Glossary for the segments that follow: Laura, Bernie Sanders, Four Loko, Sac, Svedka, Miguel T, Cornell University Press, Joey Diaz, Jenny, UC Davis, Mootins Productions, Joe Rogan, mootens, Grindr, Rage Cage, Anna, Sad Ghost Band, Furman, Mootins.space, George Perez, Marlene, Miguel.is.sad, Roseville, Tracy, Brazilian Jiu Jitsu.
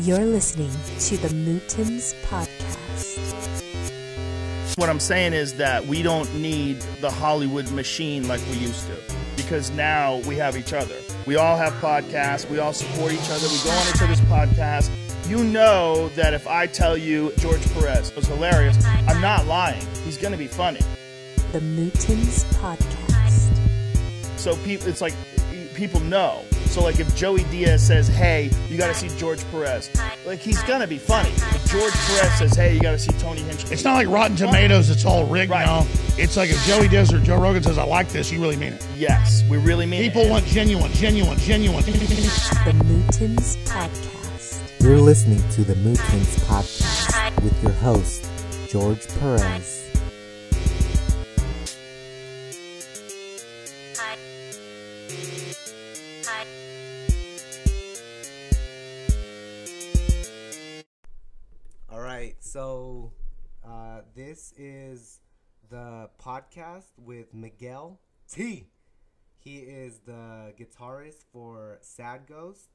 You're listening to the Mootins Podcast. What I'm saying is that we don't need the Hollywood machine like we used to, because now we have each other. We all have podcasts. We all support each other. We go on each other's podcasts. You know that if I tell you George Perez was hilarious, I'm not lying. He's going to be funny. The Mootins Podcast. So it's like people know. So like if Joey Diaz says, hey, you got to see George Perez, like he's going to be funny. If George Perez says, hey, you got to see Tony Hinchcliffe. It's not like Rotten Tomatoes, it's all rigged now. It's like if Joey Diaz or Joe Rogan says, I like this, you really mean it. Yes, we really mean it. People want genuine. The Mootins Podcast. You're listening to the Mootins Podcast with your host, George Perez. So, this is the podcast with Miguel T. He is the guitarist for Sad Ghost.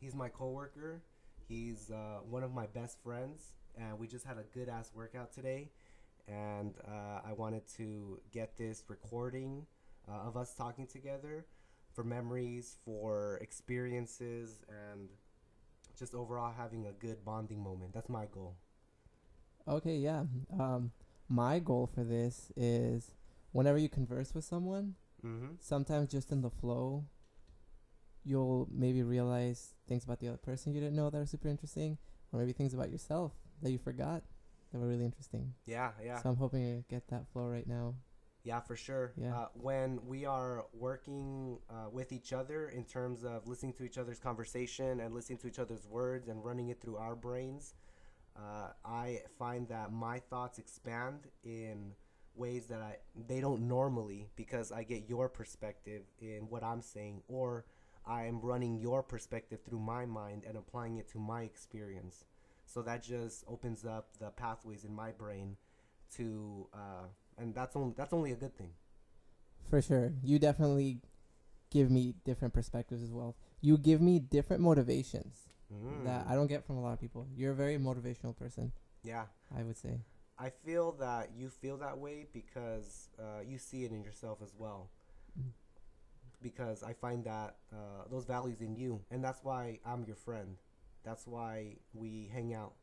He's my coworker. He's one of my best friends, and we just had a good-ass workout today. And I wanted to get this recording of us talking together for memories, for experiences, and just overall having a good bonding moment. That's my goal. Okay, yeah. My goal for this is whenever you converse with someone, sometimes just in the flow, you'll maybe realize things about the other person you didn't know that are super interesting, or maybe things about yourself that you forgot that were really interesting. Yeah, yeah. So I'm hoping to get that flow right now. Yeah, for sure. Yeah. When we are working with each other in terms of listening to each other's conversation and listening to each other's words and running it through our brains, I find that my thoughts expand in ways that they don't normally, because I get your perspective in what I'm saying, or I'm running your perspective through my mind and applying it to my experience. So that just opens up the pathways in my brain to, and that's only a good thing. For sure. You definitely give me different perspectives as well. You give me different motivations. That I don't get from a lot of people. You're a very motivational person. Yeah, I would say. I feel that you feel that way because you see it in yourself as well. Because I find that those values in you, and that's why I'm your friend. That's why we hang out,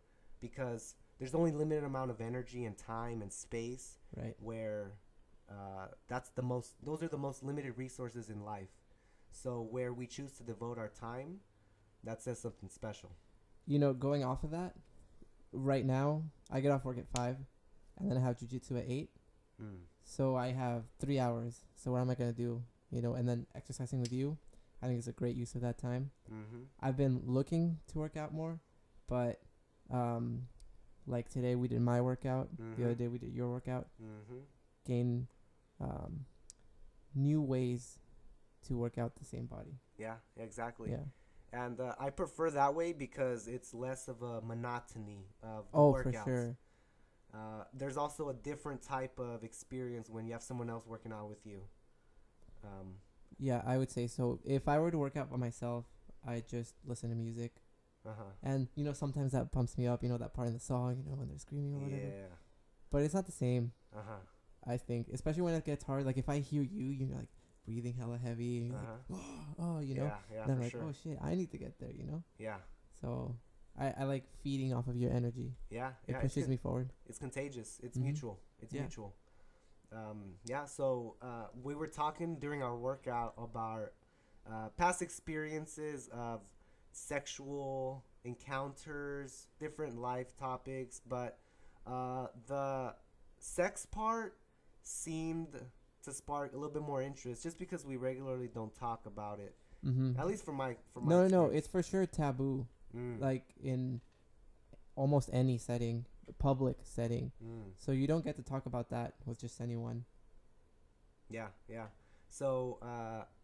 because there's only a limited amount of energy and time and space. Right. Where those are the most limited resources in life. So where we choose to devote our time, that says something special. You know, going off of that, right now, I get off work at 5, and then I have jiu-jitsu at 8. So I have 3 hours. So what am I going to do? You know, and then exercising with you, I think it's a great use of that time. I've been looking to work out more, but like today we did my workout. The other day we did your workout. Gain new ways to work out the same body. Yeah, exactly. Yeah. And I prefer that way because it's less of a monotony of the workouts. Oh, for sure. There's also a different type of experience when you have someone else working out with you. Yeah, I would say so. If I were to work out by myself, I just listen to music. And, you know, sometimes that pumps me up, you know, that part in the song, you know, when they're screaming or whatever. Yeah. But it's not the same, I think, especially when it gets hard. Like, if I hear you, you're like, breathing hella heavy, and you're like, oh, you know, and I'm like, sure. Oh shit, I need to get there, you know. Yeah. So I like feeding off of your energy. Yeah, it pushes me forward. It's contagious. It's mutual. It's mutual. Yeah. So we were talking during our workout about past experiences of sexual encounters, different life topics, but the sex part seemed to spark a little bit more interest, just because we regularly don't talk about it. At least from my experience. It's for sure taboo, like in almost any setting, public setting. So you don't get to talk about that with just anyone. Yeah, yeah. So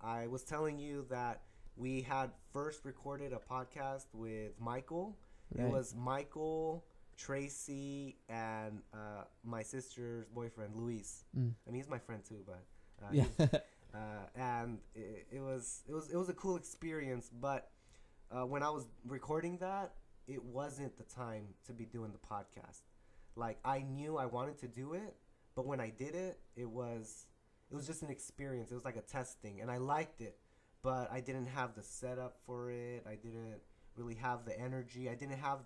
I was telling you that we had first recorded a podcast with Michael. Right. It was Michael, Tracy, and my sister's boyfriend Luis. I mean, he's my friend too, but yeah. And it was a cool experience. But when I was recording that, it wasn't the time to be doing the podcast. Like, I knew I wanted to do it, but when I did it, it was just an experience. It was like a test thing, and I liked it, but I didn't have the setup for it. I didn't really have the energy. I didn't have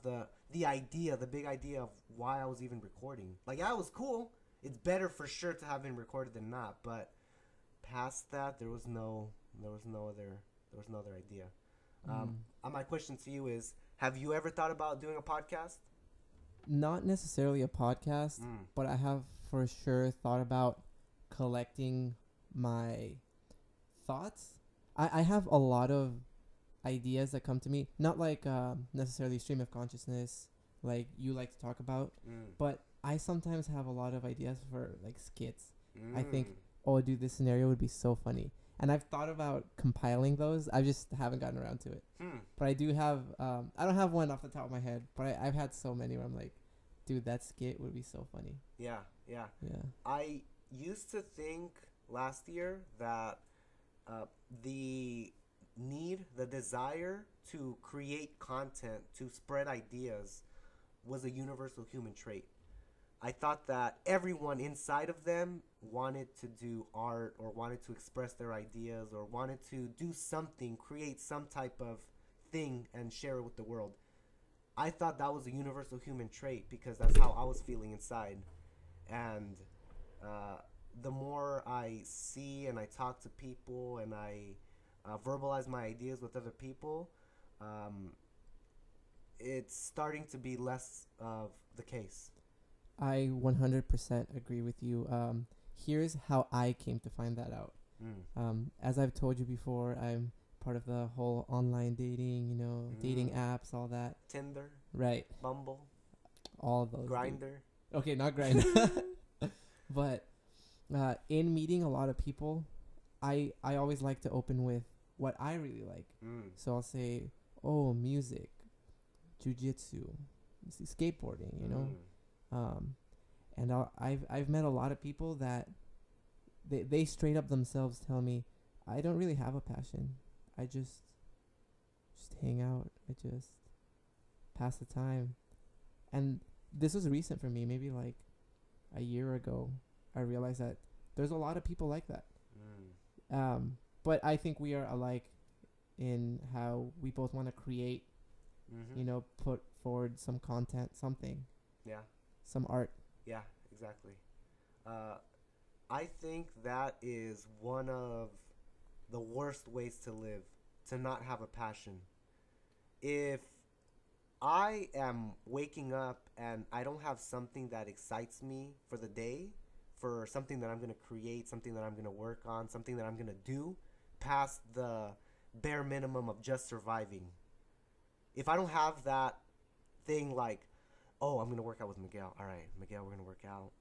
the idea, the big idea of why I was even recording. Like, yeah, it was cool. It's better for sure to have been recorded than not, but past that, there was no other idea. My question to you is, have you ever thought about doing a podcast? Not necessarily a podcast, but I have for sure thought about collecting my thoughts. I have a lot of ideas that come to me, not like necessarily stream of consciousness, like you like to talk about, but I sometimes have a lot of ideas for like skits. I think, oh dude, this scenario would be so funny. And I've thought about compiling those. I just haven't gotten around to it. But I do have, I don't have one off the top of my head, but I've had so many where I'm like, dude, that skit would be so funny. Yeah. I used to think last year that the need, the desire to create content, to spread ideas, was a universal human trait. I thought that everyone inside of them wanted to do art or wanted to express their ideas or wanted to do something, create some type of thing and share it with the world. I thought that was a universal human trait because that's how I was feeling inside. And the more I see and I talk to people and I verbalize my ideas with other people, it's starting to be less of the case. I 100% agree with you. Here's how I came to find that out. As I've told you before, I'm part of the whole online dating, you know, dating apps, all that. Tinder. Right. Bumble. All of those. Grindr. Dude. Okay, not Grindr. But in meeting a lot of people, I always like to open with what I really like. So I'll say, oh, music, jiu-jitsu, skateboarding, you know. And I've met a lot of people that they straight up themselves tell me, I don't really have a passion. I just hang out. I just pass the time. And this was recent for me, maybe like a year ago. I realized that there's a lot of people like that. But I think we are alike in how we both want to create, you know, put forward some content, something. Yeah. Some art. Yeah, exactly. I think that is one of the worst ways to live, to not have a passion. If I am waking up and I don't have something that excites me for the day, for something that I'm going to create, something that I'm going to work on, something that I'm going to do past the bare minimum of just surviving. If I don't have that thing like, oh, I'm going to work out with Miguel. All right, Miguel, we're going to work out.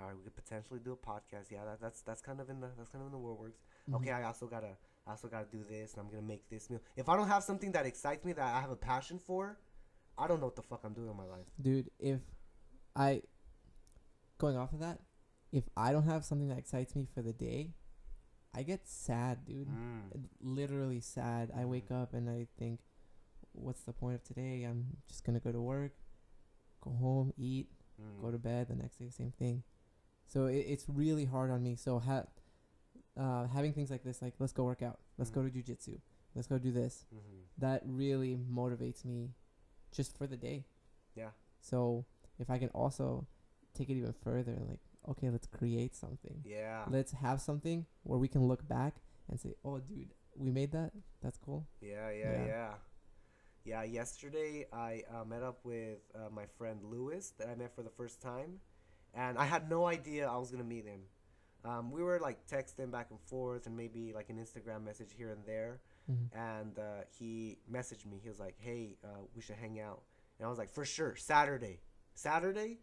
All right, we could potentially do a podcast. Yeah, that's kind of in the works. Mm-hmm. Okay, I also got to do this, and I'm going to make this meal. If I don't have something that excites me, that I have a passion for, I don't know what the fuck I'm doing in my life. Dude, if I don't have something that excites me for the day, I get sad, dude. Literally sad. I wake up and I think, what's the point of today? I'm just going to go to work, go home, eat, go to bed, the next day, same thing. So it's really hard on me. So having things like this, like, let's go work out, let's go to jiu-jitsu, let's go do this, that really motivates me just for the day. Yeah. So if I can also take it even further, like, okay, let's create something. Yeah. Let's have something where we can look back and say, oh, dude, we made that? That's cool. Yeah. Yeah, yesterday I met up with my friend Luis that I met for the first time, and I had no idea I was going to meet him. We were like texting back and forth and maybe like an Instagram message here and there, and he messaged me. He was like, hey, we should hang out. And I was like, for sure, Saturday. Saturday?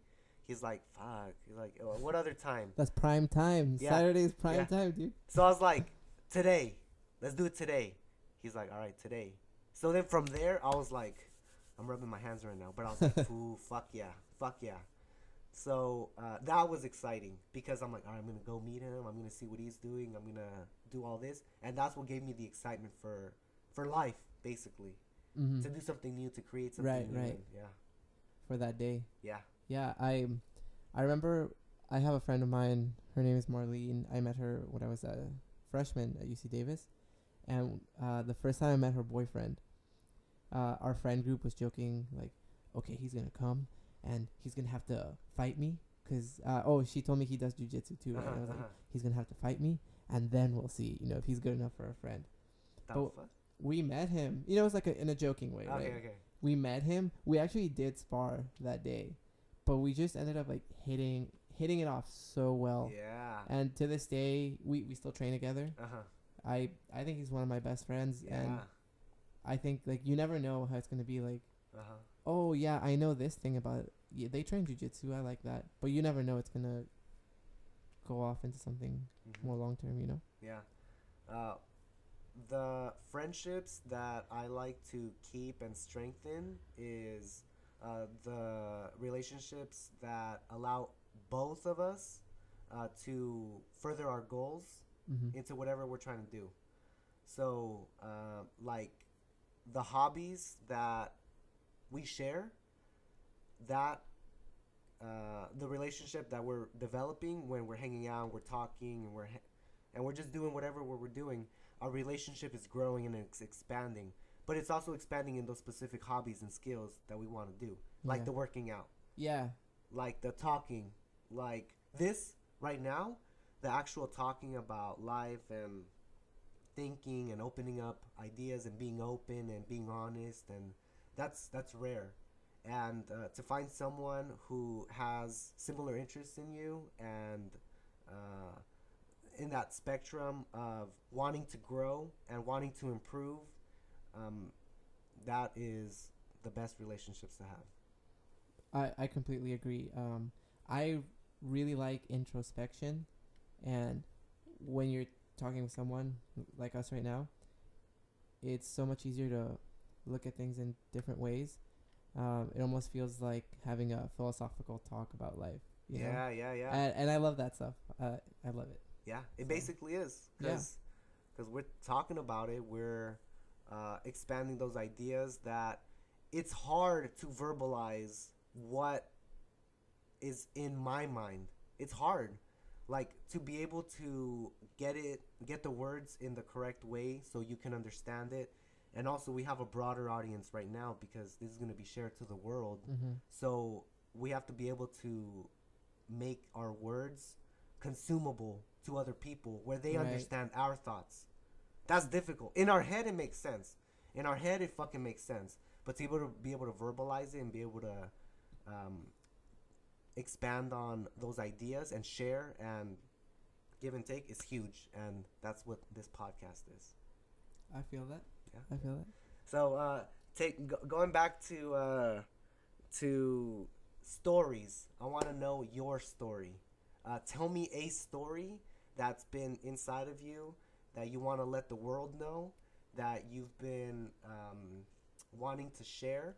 He's like, fuck. He's like, oh, what other time? That's prime time. Yeah. Saturday's prime time, dude. So I was like, today. Let's do it today. He's like, all right, today. So then from there, I was like, I'm rubbing my hands right now. But I was like, ooh, fuck yeah. So that was exciting because I'm like, all right, I'm going to go meet him. I'm going to see what he's doing. I'm going to do all this. And that's what gave me the excitement for life, basically. mm-hmm. to do something new, to create something new. Right. Yeah. For that day. Yeah. Yeah. I remember I have a friend of mine. Her name is Marlene. I met her when I was a freshman at UC Davis. And the first time I met her boyfriend, our friend group was joking, like, okay, he's going to come and he's going to have to fight me. Because, she told me he does jujitsu too. Right? Uh-huh, and I was like, he's going to have to fight me. And then we'll see, you know, if he's good enough for a friend. But we met him. You know, it's like in a joking way, right? Okay. We met him. We actually did spar that day. But we just ended up, like, hitting it off so well. Yeah. And to this day, we still train together. Uh-huh. I think he's one of my best friends. Yeah. And I think, like, you never know how it's going to be, like, uh-huh. Oh, yeah, I know this thing about it. Yeah, they train jiu-jitsu. I like that. But you never know, it's going to go off into something mm-hmm. more long-term, you know? Yeah. The friendships that I like to keep and strengthen is the relationships that allow both of us to further our goals mm-hmm. into whatever we're trying to do. So, like, the hobbies that we share, that the relationship that we're developing when we're hanging out, we're talking, and we're just doing whatever we're doing, our relationship is growing and it's expanding. But it's also expanding in those specific hobbies and skills that we want to do, like the working out, like the talking, like this right now, the actual talking about life and thinking and opening up ideas and being open and being honest, and that's rare. And to find someone who has similar interests in you and in that spectrum of wanting to grow and wanting to improve, that is the best relationships to have. I completely agree. I really like introspection. And when you're talking with someone like us right now, it's so much easier to look at things in different ways. It almost feels like having a philosophical talk about life. You know? And I love that stuff. I love it. Yeah, it basically is. Because we're talking about it. We're expanding those ideas that it's hard to verbalize what is in my mind. It's hard. Like, to be able to get the words in the correct way so you can understand it. And also, we have a broader audience right now because this is going to be shared to the world. Mm-hmm. So we have to be able to make our words consumable to other people where they understand our thoughts. That's difficult. In our head, it makes sense. In our head, it fucking makes sense. But to be able to verbalize it and be able to expand on those ideas and share and give and take is huge. And that's what this podcast is. I feel that. Yeah. I feel it. So, going back to stories, I want to know your story. Tell me a story that's been inside of you that you want to let the world know, that you've been wanting to share.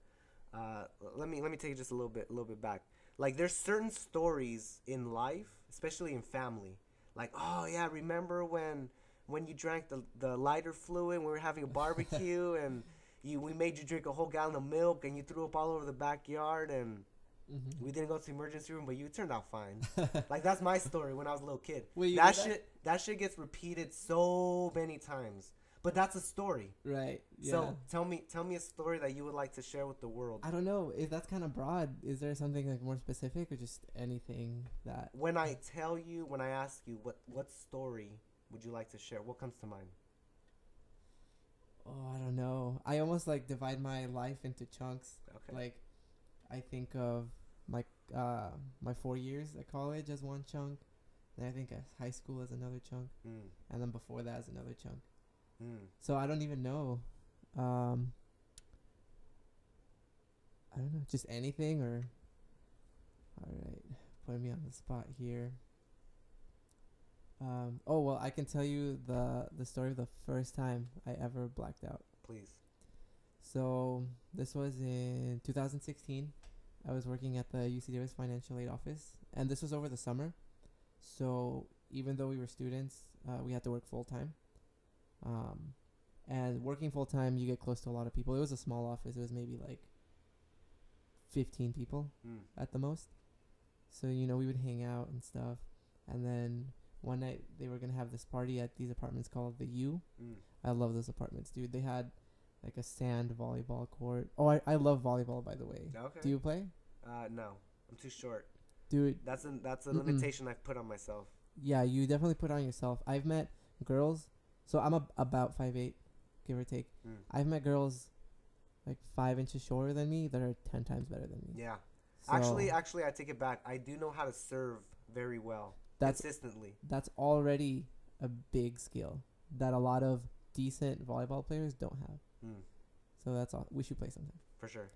Let me take it just a little bit back. Like, there's certain stories in life, especially in family. Like, oh yeah, remember when you drank the lighter fluid when we were having a barbecue and we made you drink a whole gallon of milk and you threw up all over the backyard and mm-hmm. we didn't go to the emergency room, but you turned out fine. Like, that's my story when I was a little kid. Wait, that shit gets repeated so many times. But that's a story. Right. Yeah. So tell me a story that you would like to share with the world. I don't know. If that's kind of broad. Is there something like more specific or just anything that when I ask you what story would you like to share? What comes to mind? Oh, I don't know. I almost like divide my life into chunks. Okay. Like, I think of my 4 years at college as one chunk, and I think high school as another chunk, and then before that as another chunk. So I don't even know. I don't know, just anything or. All right, putting me on the spot here. I can tell you the story of the first time I ever blacked out. Please. So this was in 2016. I was working at the UC Davis financial aid office, and this was over the summer. So even though we were students, we had to work full time. And working full time, you get close to a lot of people. It was a small office. It was maybe like 15 people at the most. So, you know, we would hang out and stuff. And then one night they were going to have this party at these apartments called the U. I love those apartments, dude. They had like a sand volleyball court. Oh, I love volleyball, by the way. Okay. Do you play? No, I'm too short. Dude. That's a limitation I've put on myself. Yeah, you definitely put on yourself. I've met girls. So I'm about 5'8", give or take. I've met girls like 5 inches shorter than me that are 10 times better than me. Yeah. So actually, I take it back. I do know how to serve very well, consistently. That's already a big skill that a lot of decent volleyball players don't have. So that's all. We should play sometime. For sure.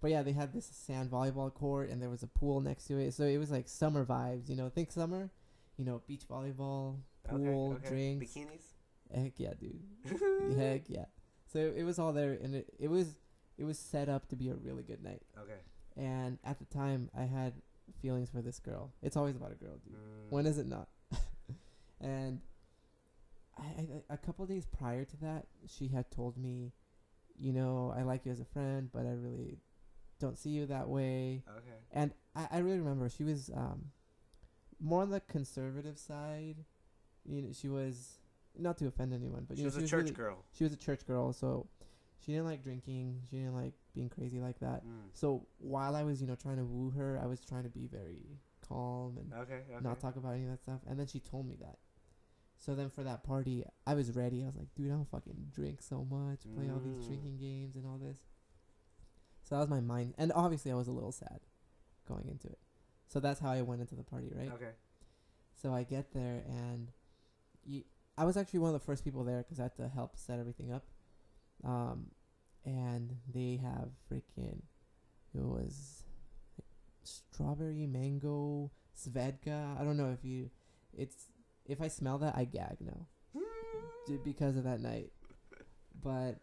But yeah, they had this sand volleyball court, and there was a pool next to it. So it was like summer vibes, you know. Think summer, you know, beach volleyball, pool, drinks. Bikinis? Heck yeah, dude. Heck yeah. So it was all there, and it was set up to be a really good night. Okay. And at the time, I had feelings for this girl. It's always about a girl, dude. When is it not? And I, a couple of days prior to that, she had told me, you know, I like you as a friend, but I really don't see you that way. Okay. And I really remember she was more on the conservative side. You know, she was, not to offend anyone, but she was a church girl. She was a church girl, so she didn't like drinking. She didn't like being crazy like that. So while I was, you know, trying to woo her, I was trying to be very calm and not talk about any of that stuff. And then she told me that. So then for that party, I was ready. I was like, dude, I don't fucking drink so much, play all these drinking games and all this. So that was my mind. And obviously I was a little sad going into it. So that's how I went into the party, right? Okay. So I get there, and I was actually one of the first people there because I had to help set everything up. And they have freaking, it was like strawberry, mango, Svedka. I don't know if you, it's, if I smell that, I gag now because of that night. But,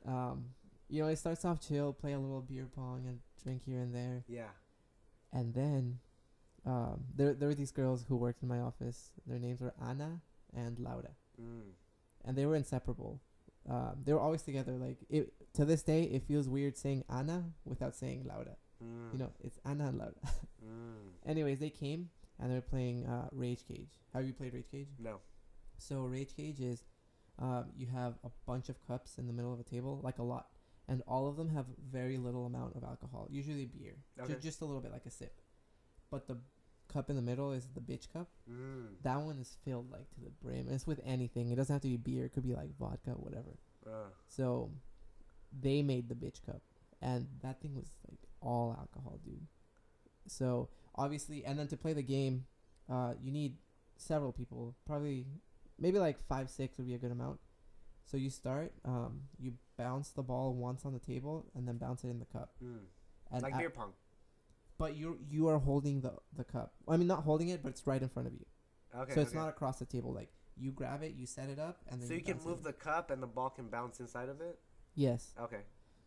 you know, it starts off chill, play a little beer pong and drink here and there. Yeah. And then there were these girls who worked in my office. Their names were Anna and Laura. And they were inseparable. They were always together. Like, it, to this day, it feels weird saying Anna without saying Laura. You know, it's Anna and Laura. Anyways, they came. And they're playing Rage Cage. Have you played Rage Cage? No. So Rage Cage is you have a bunch of cups in the middle of a table, like a lot. And all of them have very little amount of alcohol, usually beer. Okay. Just a little bit, like a sip. But the cup in the middle is the bitch cup. That one is filled like to the brim. And it's with anything. It doesn't have to be beer. It could be like vodka, whatever. So they made the bitch cup. And that thing was like all alcohol, dude. So obviously, and then to play the game, you need several people. Probably, maybe like 5, 6 would be a good amount. So you start, you bounce the ball once on the table, and then bounce it in the cup. And like beer pong. But you are holding the cup. I mean, not holding it, but it's right in front of you. Okay. So it's not across the table. Like, you grab it, you set it up, and then. So you can move the cup, and the ball can bounce inside of it. Yes. Okay.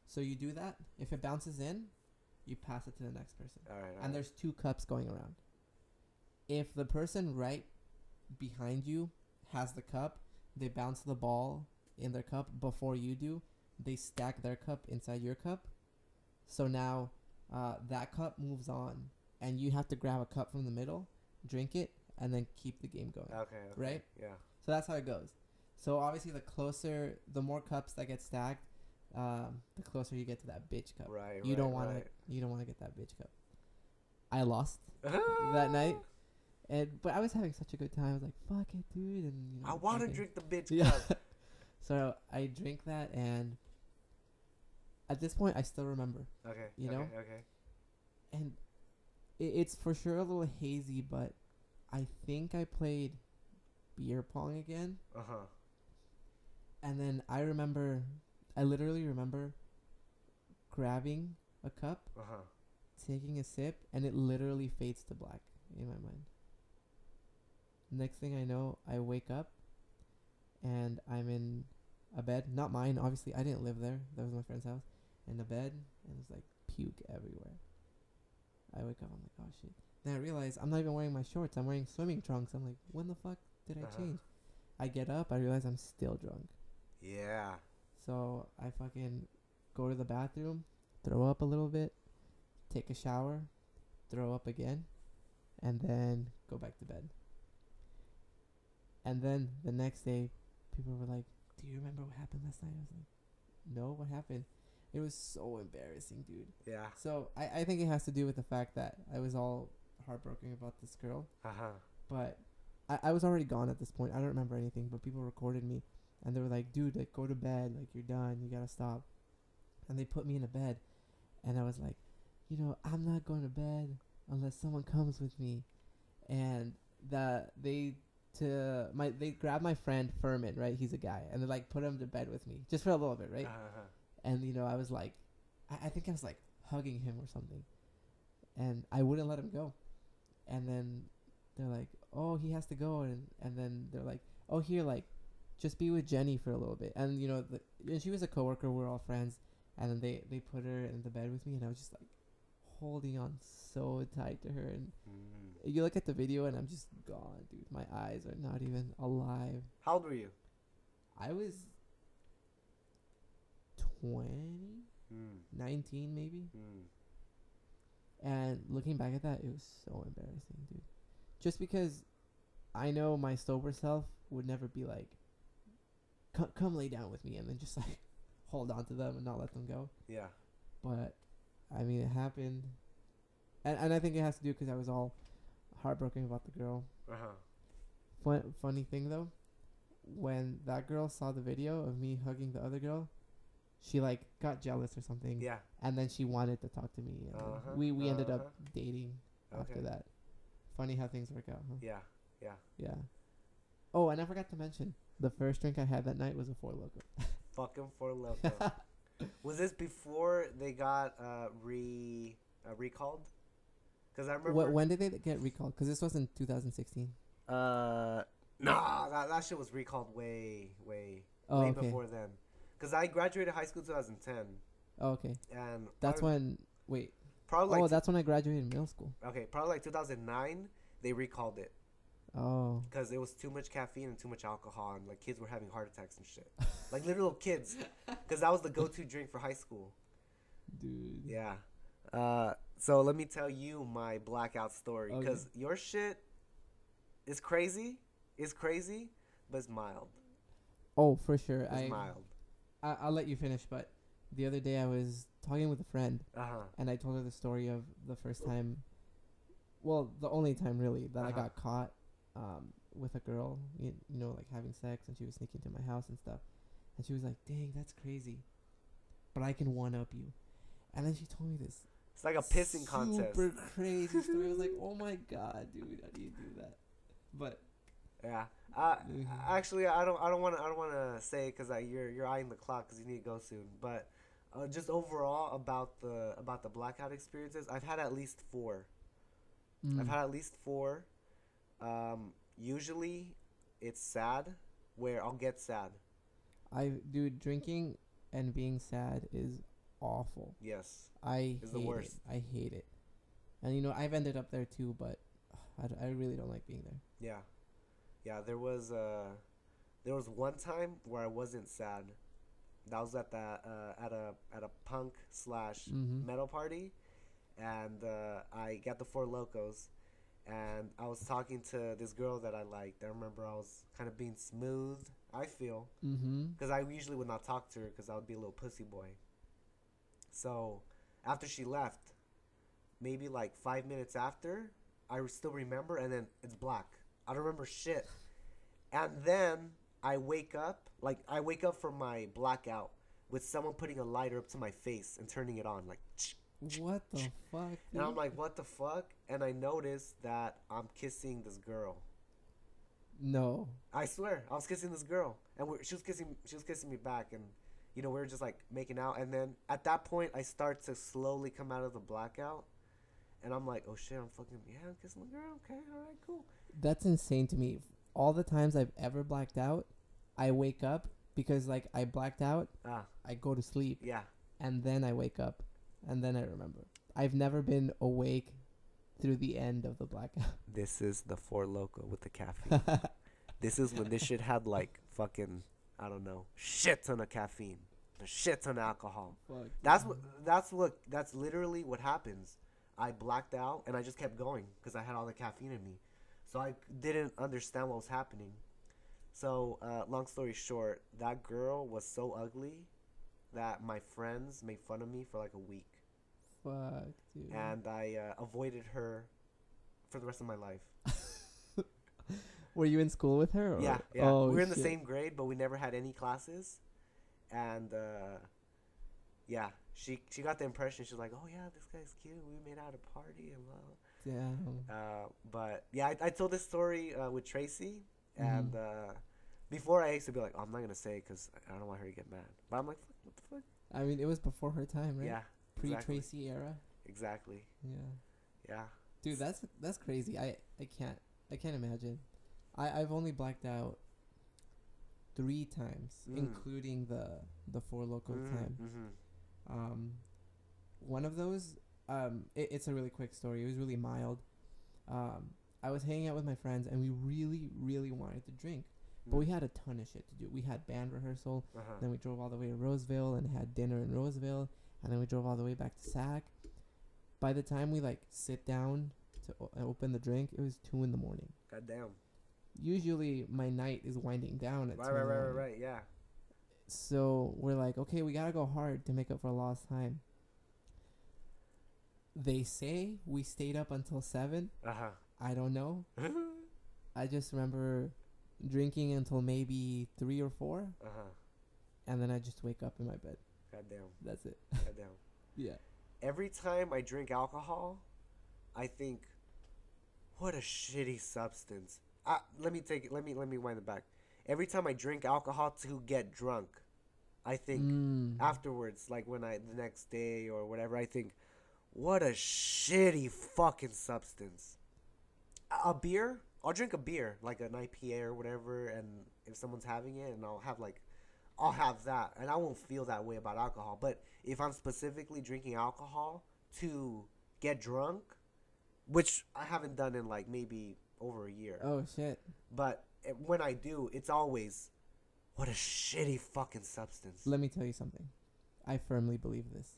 So you do that. If it bounces in, you pass it to the next person. All right. There's two cups going around. If the person right behind you has the cup, they bounce the ball in their cup before you do. They stack their cup inside your cup. So now that cup moves on, and you have to grab a cup from the middle, drink it, and then keep the game going. Okay. Right? Yeah. So that's how it goes. So obviously the more cups that get stacked, the closer you get to that bitch cup. Right. You don't want to get that bitch cup. I lost that night, but I was having such a good time. I was like, "Fuck it, dude!" And you know, I want to drink the bitch cup. So I drink that, and at this point, I still remember. Okay. You know. Okay. And it's for sure a little hazy, but I think I played beer pong again. And then I remember. I literally remember grabbing a cup, taking a sip, and it literally fades to black in my mind. Next thing I know, I wake up, and I'm in a bed. Not mine, obviously. I didn't live there. That was my friend's house. In a bed, and there's, like, puke everywhere. I wake up. I'm like, oh, shit. Then I realize I'm not even wearing my shorts. I'm wearing swimming trunks. I'm like, when the fuck did I change? I get up. I realize I'm still drunk. Yeah. So I fucking go to the bathroom, throw up a little bit, take a shower, throw up again, and then go back to bed. And then the next day, people were like, "Do you remember what happened last night?" I was like, "No, what happened?" It was so embarrassing, dude. Yeah. So I think it has to do with the fact that I was all heartbroken about this girl. Uh-huh. But I was already gone at this point. I don't remember anything, but people recorded me. And they were like, "Dude, like, go to bed. Like, you're done. You got to stop." And they put me in a bed. And I was like, you know, I'm not going to bed unless someone comes with me. And they grabbed my friend Furman, right? He's a guy. And they, like, put him to bed with me just for a little bit, right? Uh-huh. And, you know, I was like, I think I was, like, hugging him or something. And I wouldn't let him go. And then they're like, "Oh, he has to go." And then they're like, "Oh, here, like, just be with Jenny for a little bit." And, you know, and she was a coworker. We're all friends. And then they put her in the bed with me. And I was just, like, holding on so tight to her. And you look at the video, and I'm just gone, dude. My eyes are not even alive. How old were you? I was 20, 19 maybe. And looking back at that, it was so embarrassing, dude. Just because I know my sober self would never be like, "Come lay down with me," and then just like hold on to them and not let them go. Yeah. But I mean, it happened, and I think it has to do because I was all heartbroken about the girl. Uh huh. Funny thing though, when that girl saw the video of me hugging the other girl, she like got jealous or something. Yeah. And then she wanted to talk to me. And we ended up dating after that. Funny how things work out, huh? Yeah. Yeah. Yeah. Oh, and I forgot to mention, the first drink I had that night was a Four Loko. Fucking Four Loko. Was this before they got recalled? Because I remember. When did they get recalled? Because this wasn't 2016. Nah, that shit was recalled way before then. Because I graduated high school in 2010. Oh, okay. And that's when. Wait. Probably. Oh, like that's when I graduated middle school. Okay, probably like 2009. They recalled it. Oh. Because it was too much caffeine and too much alcohol, and like kids were having heart attacks and shit. Like literal kids. Because that was the go-to drink for high school. Dude. Yeah. So let me tell you my blackout story. Because your shit is crazy. It's crazy, but it's mild. Oh, for sure. It's mild. I'll let you finish, but the other day I was talking with a friend, and I told her the story of the first time, well, the only time really that I got caught with a girl, you know, like having sex, and she was sneaking to my house and stuff, and she was like, "Dang, that's crazy, but I can one-up you," and then she told me this. It's like a pissing contest. Super crazy story. I was like, "Oh my god, dude, how do you do that?" But. Yeah. Actually, I don't want to say because you're eyeing the clock because you need to go soon. But just overall about the blackout experiences, I've had at least four. Usually, it's sad, where I'll get sad. Drinking and being sad is awful. Yes. It's the worst. I hate it, and you know I've ended up there too, but I really don't like being there. Yeah. Yeah, there was one time where I wasn't sad. That was at a punk / metal party, and I got the Four Lokos, and I was talking to this girl that I liked. I remember I was kind of being smooth, I feel, because I usually would not talk to her because I would be a little pussy boy. So after she left, maybe like 5 minutes after, I still remember, and then it's black. I don't remember shit. And then I wake up from my blackout with someone putting a lighter up to my face and turning it on. Like, what the fuck? Dude? And I'm like, what the fuck? And I noticed that I'm kissing this girl. No. I swear, I was kissing this girl. And she was kissing me back. And, you know, we were just, like, making out. And then at that point, I start to slowly come out of the blackout. And I'm like, oh, shit, I'm kissing the girl. Okay, all right, cool. That's insane to me. All the times I've ever blacked out, I wake up because, like, I blacked out. I go to sleep. Yeah. And then I wake up. And then I remember. I've never been awake through the end of the blackout. This is the Four Loko with the caffeine. This is when this shit had, like, fucking I don't know, shit ton of caffeine, a shit ton of alcohol. Fuck. That's literally what happens. I blacked out and I just kept going because I had all the caffeine in me. So I didn't understand what was happening. So long story short, that girl was so ugly that my friends made fun of me for like a week. Fuck, dude. And I avoided her for the rest of my life. Were you in school with her? Or? Yeah. Oh, we were in the same grade, but we never had any classes. And yeah, she got the impression, she's like, oh yeah, this guy's cute. We made out a party and blah. Yeah. But yeah, I told this story with Tracy, and before I used to be like, oh, I'm not gonna say because I don't want her to get mad. But I'm like, what the fuck? I mean, it was before her time, right? Yeah. Pre-Tracy era. Exactly. Yeah. Yeah. Dude, that's crazy. I can't imagine. I've only blacked out 3 times, including the Four Loko time. Mm-hmm. One of those, it's a really quick story. It was really mild. I was hanging out with my friends, and we really, really wanted to drink. But we had a ton of shit to do. We had band rehearsal. Then we drove all the way to Roseville and had dinner in Roseville. And then we drove all the way back to Sac. By the time we, like, sit down to open the drink, it was 2 in the morning. Goddamn. Usually my night is winding down at 2 in the morning. Right, yeah. So we're like, okay, we got to go hard to make up for lost time. They say we stayed up until 7. I don't know. I just remember drinking until maybe 3 or 4. And then I just wake up in my bed. Goddamn. That's it. Goddamn. Yeah. Every time I drink alcohol, I think, what a shitty substance. Let me wind it back. Every time I drink alcohol to get drunk, I think afterwards, like the next day or whatever, I think, what a shitty fucking substance. A beer, I'll drink a beer, like an IPA or whatever, and if someone's having it, and I'll have that, and I won't feel that way about alcohol. But if I'm specifically drinking alcohol to get drunk, which I haven't done in like maybe over a year. Oh, shit. But when I do, it's always, what a shitty fucking substance. Let me tell you something. I firmly believe this.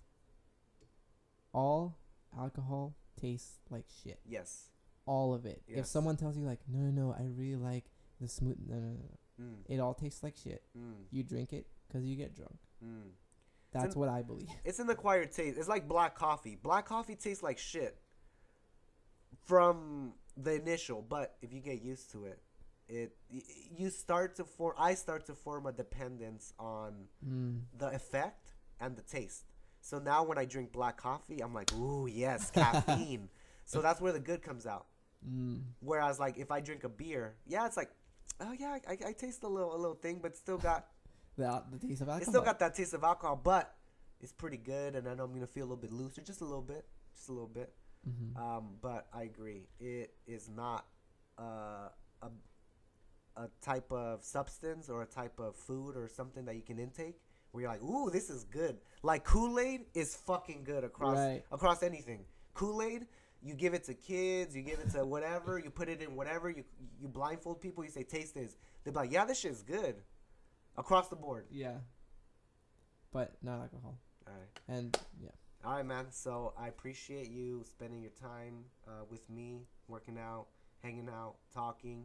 All alcohol tastes like shit. Yes. All of it. Yes. If someone tells you like, no, I really like the smooth, no. It all tastes like shit. You drink it because you get drunk. That's what I believe. It's an acquired taste. It's like black coffee. Black coffee tastes like shit from the initial, but if you get used to it, I start to form a dependence on the effect and the taste. So now when I drink black coffee, I'm like, ooh, yes, caffeine. So that's where the good comes out. Whereas like if I drink a beer, yeah, it's like, oh yeah, I taste a little thing, but still got the taste of alcohol. It's still got that taste of alcohol, but it's pretty good, and I know I'm gonna feel a little bit looser, just a little bit. Mm-hmm. But I agree, it is not a type of substance or a type of food or something that you can intake where you're like, ooh, this is good. Like Kool-Aid is fucking good across anything. Kool-Aid. You give it to kids, you give it to whatever, you put it in whatever, you blindfold people, you say, taste this. They'll be like, yeah, this shit's good. Across the board. Yeah. But not alcohol. All right. And, yeah. All right, man. So I appreciate you spending your time with me, working out, hanging out, talking.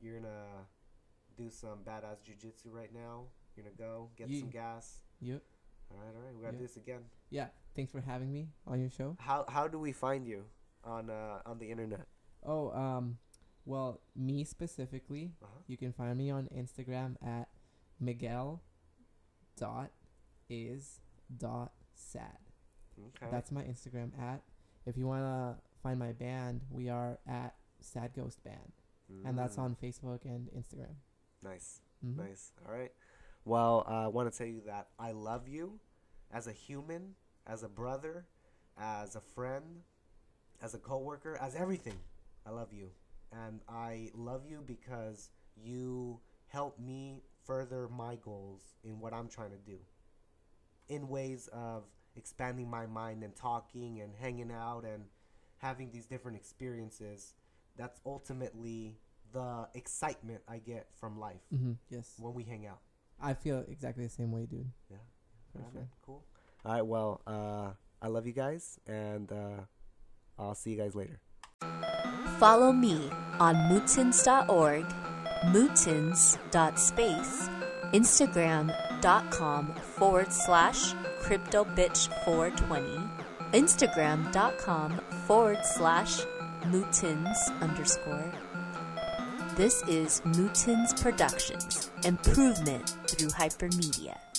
You're going to do some badass jiu-jitsu right now. You're going to go get some gas. Yep. All right. We got to do this again. Yeah. Thanks for having me on your show. How do we find you on the internet? Oh, well, me specifically, you can find me on Instagram at Miguel.is.sad. Okay. That's my Instagram @. If you want to find my band, we are at Sad Ghost Band. And that's on Facebook and Instagram. Nice. Mm-hmm. Nice. All right. Well, I want to tell you that I love you as a human, as a brother, as a friend, as a coworker, as everything. I love you. And I love you because you help me further my goals in what I'm trying to do, in ways of expanding my mind and talking and hanging out and having these different experiences. That's ultimately the excitement I get from life. Mm-hmm. Yes. When we hang out. I feel exactly the same way, dude. Yeah. For sure. Cool. All right. Well, I love you guys, and I'll see you guys later. Follow me on Mootins.org, Mootins.space, Instagram.com/CryptoBitch420, Instagram.com/Mootins_. This is Mootins Productions, improvement through hypermedia.